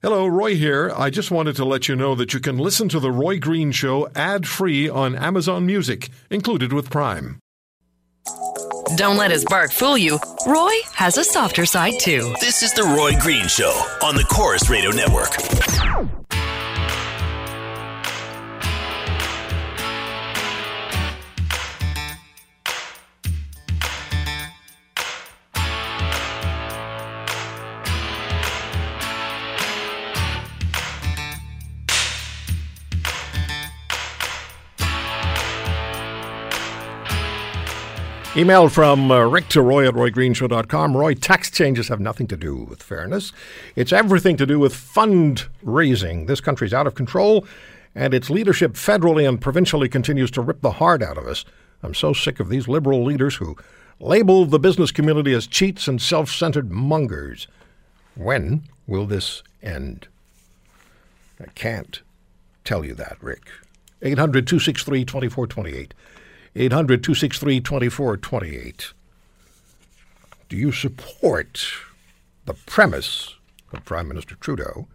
Hello, Roy here. I just wanted to let you know that you can listen to The Roy Green Show ad-free on Amazon Music, included with Prime. Don't let his bark fool you. Roy has a softer side, too. This is The Roy Green Show on the Chorus Radio Network. Email from Rick to Roy at RoyGreenShow.com. Roy, tax changes have nothing to do with fairness. It's everything to do with fundraising. This country's out of control, and its leadership federally and provincially continues to rip the heart out of us. I'm so sick of these liberal leaders who label the business community as cheats and self-centered mongers. When will this end? I can't tell you that, Rick. 800-263-2428. 800-263-2428. Do you support the premise of Prime Minister Trudeau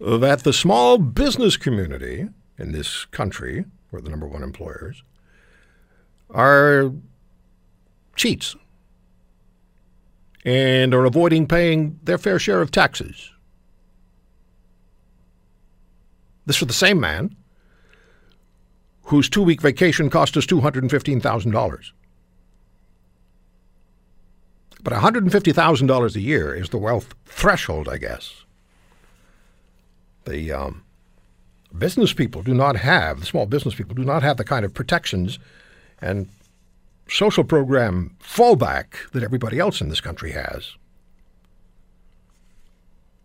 that the small business community in this country, where the number one employers, are cheats and are avoiding paying their fair share of taxes? This is the same man whose two-week vacation cost us $215,000. But $150,000 a year is the wealth threshold, I guess. The business people do not have, the small business people do not have the kind of protections and social program fallback that everybody else in this country has.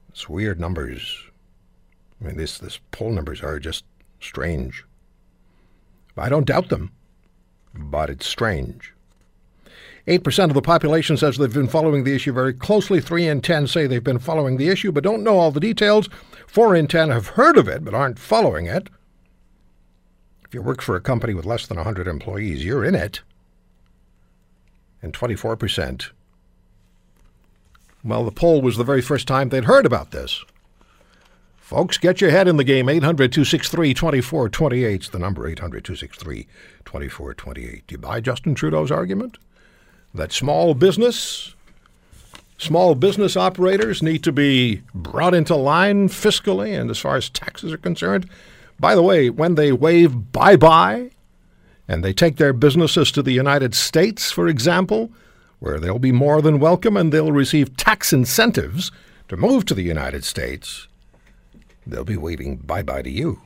It's weird numbers. I mean, this poll numbers are just strange. I don't doubt them, but it's strange. 8% of the population says they've been following the issue very closely. 3 in 10 say they've been following the issue but don't know all the details. 4 in 10 have heard of it but aren't following it. If you work for a company with less than 100 employees, you're in it. And 24%. Well, the poll was the very first time they'd heard about this. Folks, get your head in the game. 800-263-2428 is the number, 800-263-2428. Do you buy Justin Trudeau's argument that small business operators need to be brought into line fiscally and as far as taxes are concerned? By the way, when they wave bye-bye and they take their businesses to the United States, for example, where they'll be more than welcome and they'll receive tax incentives to move to the United States, they'll be waving bye-bye to you.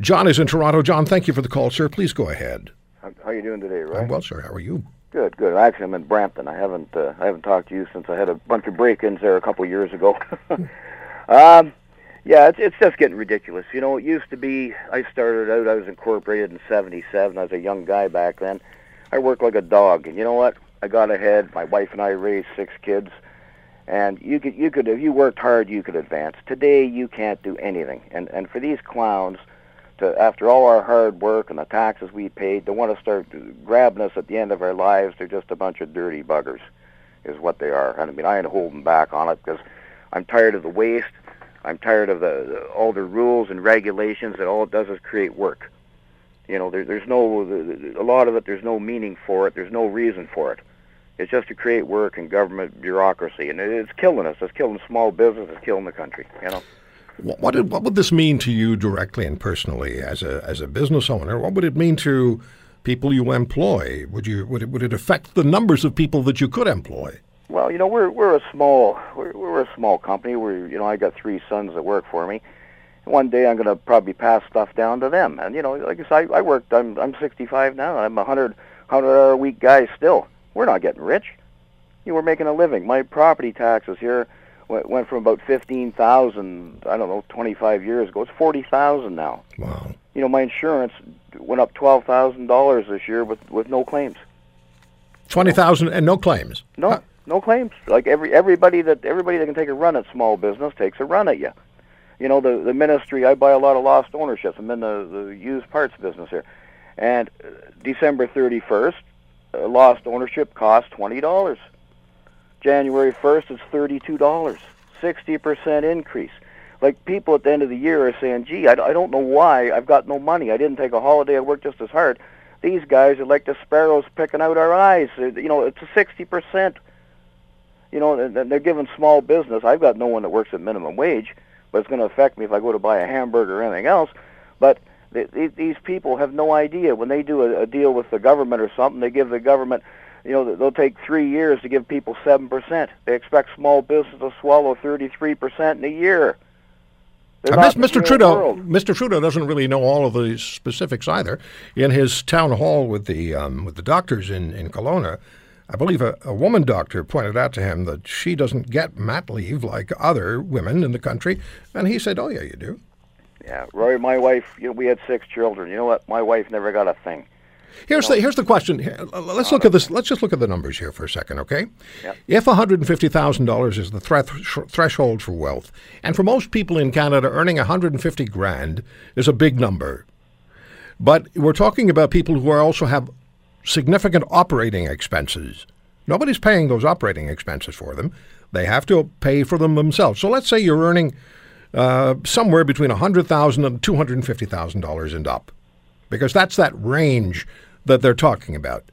John is in Toronto. John, thank you for the call, sir. Please go ahead. How are you doing today, Roy? I'm well, sir. How are you? Good, good. Actually, I'm in Brampton. I haven't talked to you since I had a bunch of break-ins there a couple of years ago. Yeah, it's just getting ridiculous. You know, it used to be, I started out, I was incorporated in 77. I was a young guy back then. I worked like a dog, and you know what? I got ahead. My wife and I raised 6 kids. And you could, if you worked hard, you could advance. Today, you can't do anything. And for these clowns, after all our hard work and the taxes we paid, they want to start grabbing us at the end of our lives. They're just a bunch of dirty buggers, is what they are. And I mean, I ain't holding back on it because I'm tired of the waste. I'm tired of all the rules and regulations that all it does is create work. You know, a lot of it, there's no meaning for it. There's no reason for it. It's just to create work and government bureaucracy, and it's killing us. It's killing small business. It's killing the country. You know. What would this mean to you directly and personally as a business owner? What would it mean to people you employ? Would it affect the numbers of people that you could employ? Well, you know, we're a small company. I got 3 sons that work for me. One day I'm going to probably pass stuff down to them. And you know, like I said, I worked. I'm 65 now. I'm a 100 hour a week guy still. We're not getting rich. You know, we're making a living. My property taxes here went from about $15,000, I don't know, 25 years ago. It's $40,000 now. Wow. You know, my insurance went up $12,000 this year with no claims. $20,000 and no claims. No, huh. No claims. Like everybody that can take a run at small business takes a run at you. You know, the ministry. I buy a lot of lost ownerships. I'm in the used parts business here, and December 31st. Lost ownership costs $20. January 1st is $32. 60% increase. Like, people at the end of the year are saying, gee, I don't know why. I've got no money. I didn't take a holiday. I worked just as hard. These guys are like the sparrows picking out our eyes. You know, it's a 60%. You know, and they're giving small business. I've got no one that works at minimum wage, but it's going to affect me if I go to buy a hamburger or anything else. But these people have no idea. When they do a deal with the government or something, they give the government, you know, they'll take 3 years to give people 7%. They expect small business to swallow 33% in a year. Mr. Trudeau doesn't really know all of the specifics either. In his town hall with the doctors in Kelowna, I believe a woman doctor pointed out to him that she doesn't get mat leave like other women in the country, and he said, "Oh yeah, you do." Yeah, Roy, my wife. You know, we had 6 children. You know what? My wife never got a thing. Here's the question. Let's look at this. Let's just look at the numbers here for a second, okay? Yep. If $150,000 is the threshold for wealth, and for most people in Canada, earning $150,000 is a big number, but we're talking about people who are also have significant operating expenses. Nobody's paying those operating expenses for them. They have to pay for them themselves. So let's say you're earning somewhere between $100,000 and $250,000 and up, because that's that range that they're talking about.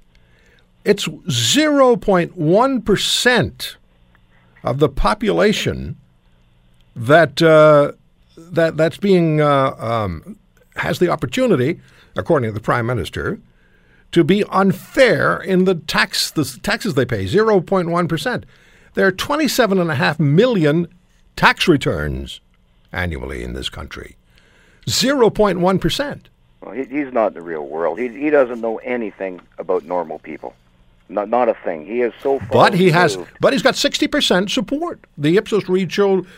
It's 0.1% of the population that that's being has the opportunity, according to the Prime Minister, to be unfair in the taxes they pay. 0.1%. There are 27.5 million tax returns annually in this country. 0.1%. Well, he's not in the real world. He doesn't know anything about normal people. Not a thing. He is so far. But he's got 60% support. The Ipsos Reid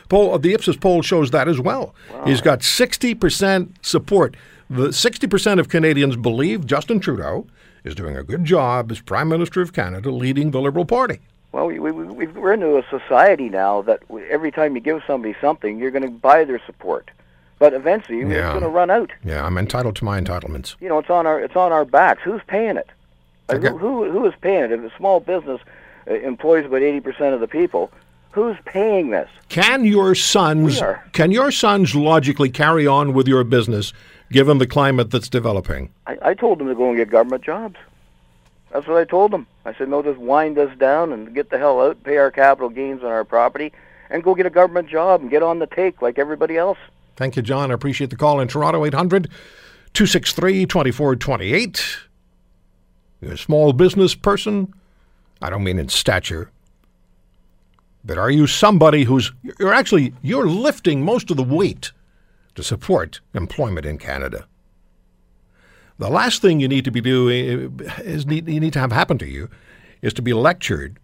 poll, the Ipsos poll shows that as well. Wow. He's got 60% support. The 60% of Canadians believe Justin Trudeau is doing a good job as Prime Minister of Canada, leading the Liberal Party. Well, we're into a society now that every time you give somebody something, you're going to buy their support. But eventually, it's going to run out. Yeah, I'm entitled to my entitlements. You know, it's on our backs. Who's paying it? Like, okay. Who is paying it? If a small business employs about 80% of the people, who's paying this? Can your sons logically carry on with your business, given the climate that's developing? I told them to go and get government jobs. That's what I told them. I said, no, just wind us down and get the hell out, pay our capital gains on our property, and go get a government job and get on the take like everybody else. Thank you, John. I appreciate the call in Toronto, 800-263-2428. You're a small business person. I don't mean in stature. But are you somebody who's... You're lifting most of the weight to support employment in Canada. The last thing you need to be doing is to be lectured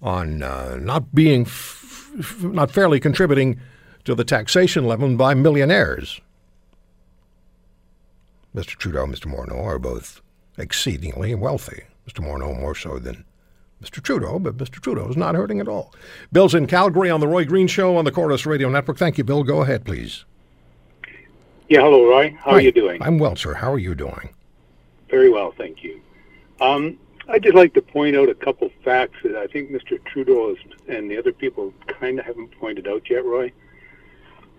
on not fairly contributing to the taxation level by millionaires. Mr. Trudeau and Mr. Morneau are both exceedingly wealthy. Mr. Morneau more so than Mr. Trudeau, but Mr. Trudeau is not hurting at all. Bill's in Calgary on the Roy Green Show on the Chorus Radio Network. Thank you, Bill. Go ahead, please. Yeah, hello, Roy. How are you doing? I'm well, sir. How are you doing? Very well, thank you. I'd just like to point out a couple facts that I think Mr. Trudeau and the other people kind of haven't pointed out yet, Roy.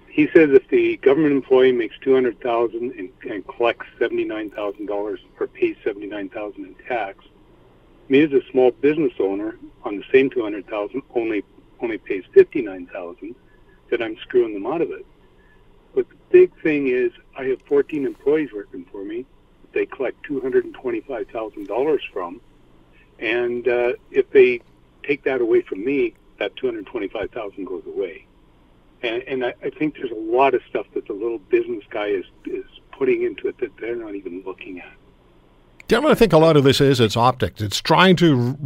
He says if the government employee makes $200,000 and collects $79,000 or pays $79,000 in tax, me as a small business owner on the same $200,000 only pays $59,000, that I'm screwing them out of it. But the big thing is I have 14 employees working for me that they collect $225,000 from, and if they take that away from me, that $225,000 goes away. And I think there's a lot of stuff that the little business guy is putting into it that they're not even looking at. Gentlemen, I think a lot of this is optics. It's trying to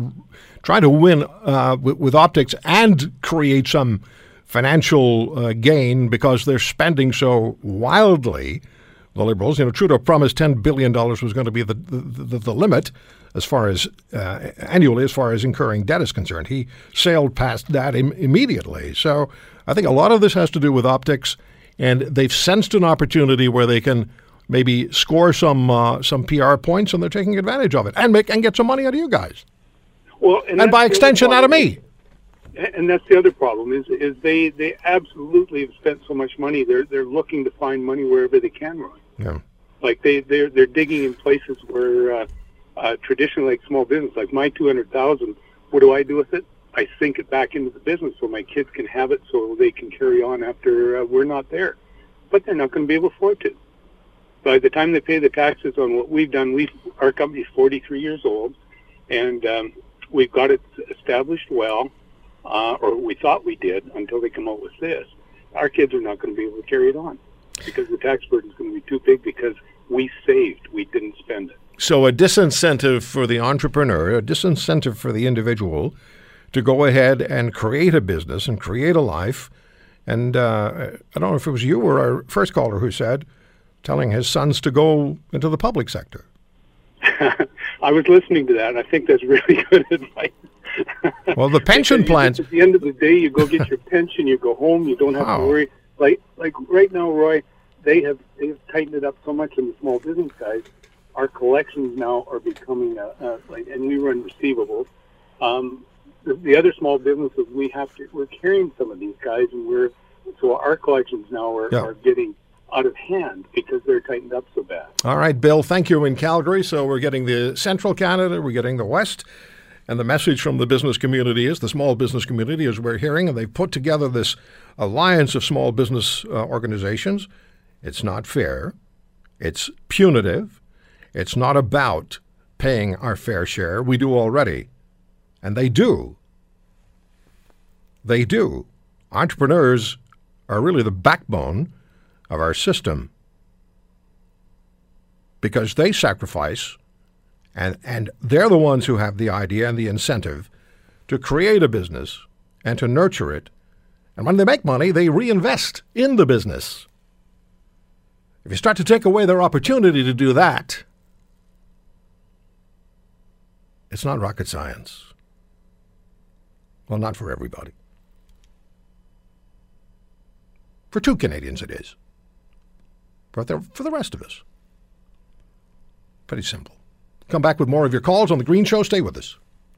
win with optics and create some financial gain because they're spending so wildly. The Liberals, you know, Trudeau promised $10 billion was going to be the limit as far as annually, as far as incurring debt is concerned. He sailed past that immediately. So I think a lot of this has to do with optics, and they've sensed an opportunity where they can maybe score some PR points, and they're taking advantage of it and get some money out of you guys. Well, and by extension, out of me. And that's the other problem is they absolutely have spent so much money. They're looking to find money wherever they can, Roy. Yeah. Like they're digging in places where traditionally, like small business, like my $200,000. What do I do with it? I sink it back into the business so my kids can have it, so they can carry on after we're not there. But they're not going to be able to afford to. By the time they pay the taxes on what we've done, our company's 43 years old, and we've got it established well, or we thought we did until they come out with this. Our kids are not going to be able to carry it on because the tax burden is going to be too big because we saved, we didn't spend it. So a disincentive for the entrepreneur, a disincentive for the individual to go ahead and create a business and create a life. And I don't know if it was you or our first caller who said, telling his sons to go into the public sector. I was listening to that, and I think that's really good advice. Well, the pension plans... At the end of the day, you go get your pension, you go home, you don't have to worry. Like right now, Roy, they have tightened it up so much in the small business guys. Our collections now are becoming, and we run receivables. The other small businesses, we're carrying some of these guys, and so our collections now are getting out of hand because they're tightened up so bad. All right, Bill, thank you in Calgary. So we're getting the central Canada, we're getting the West, and the message from the small business community is we're hearing, and they've put together this alliance of small business organizations. It's not fair. It's punitive. It's not about paying our fair share. We do already. And they do. They do. Entrepreneurs are really the backbone of our system because they sacrifice and they're the ones who have the idea and the incentive to create a business and to nurture it. And when they make money, they reinvest in the business. If you start to take away their opportunity to do that, it's not rocket science. Well, not for everybody. For two Canadians it is. But for the rest of us, pretty simple. Come back with more of your calls on The Green Show. Stay with us.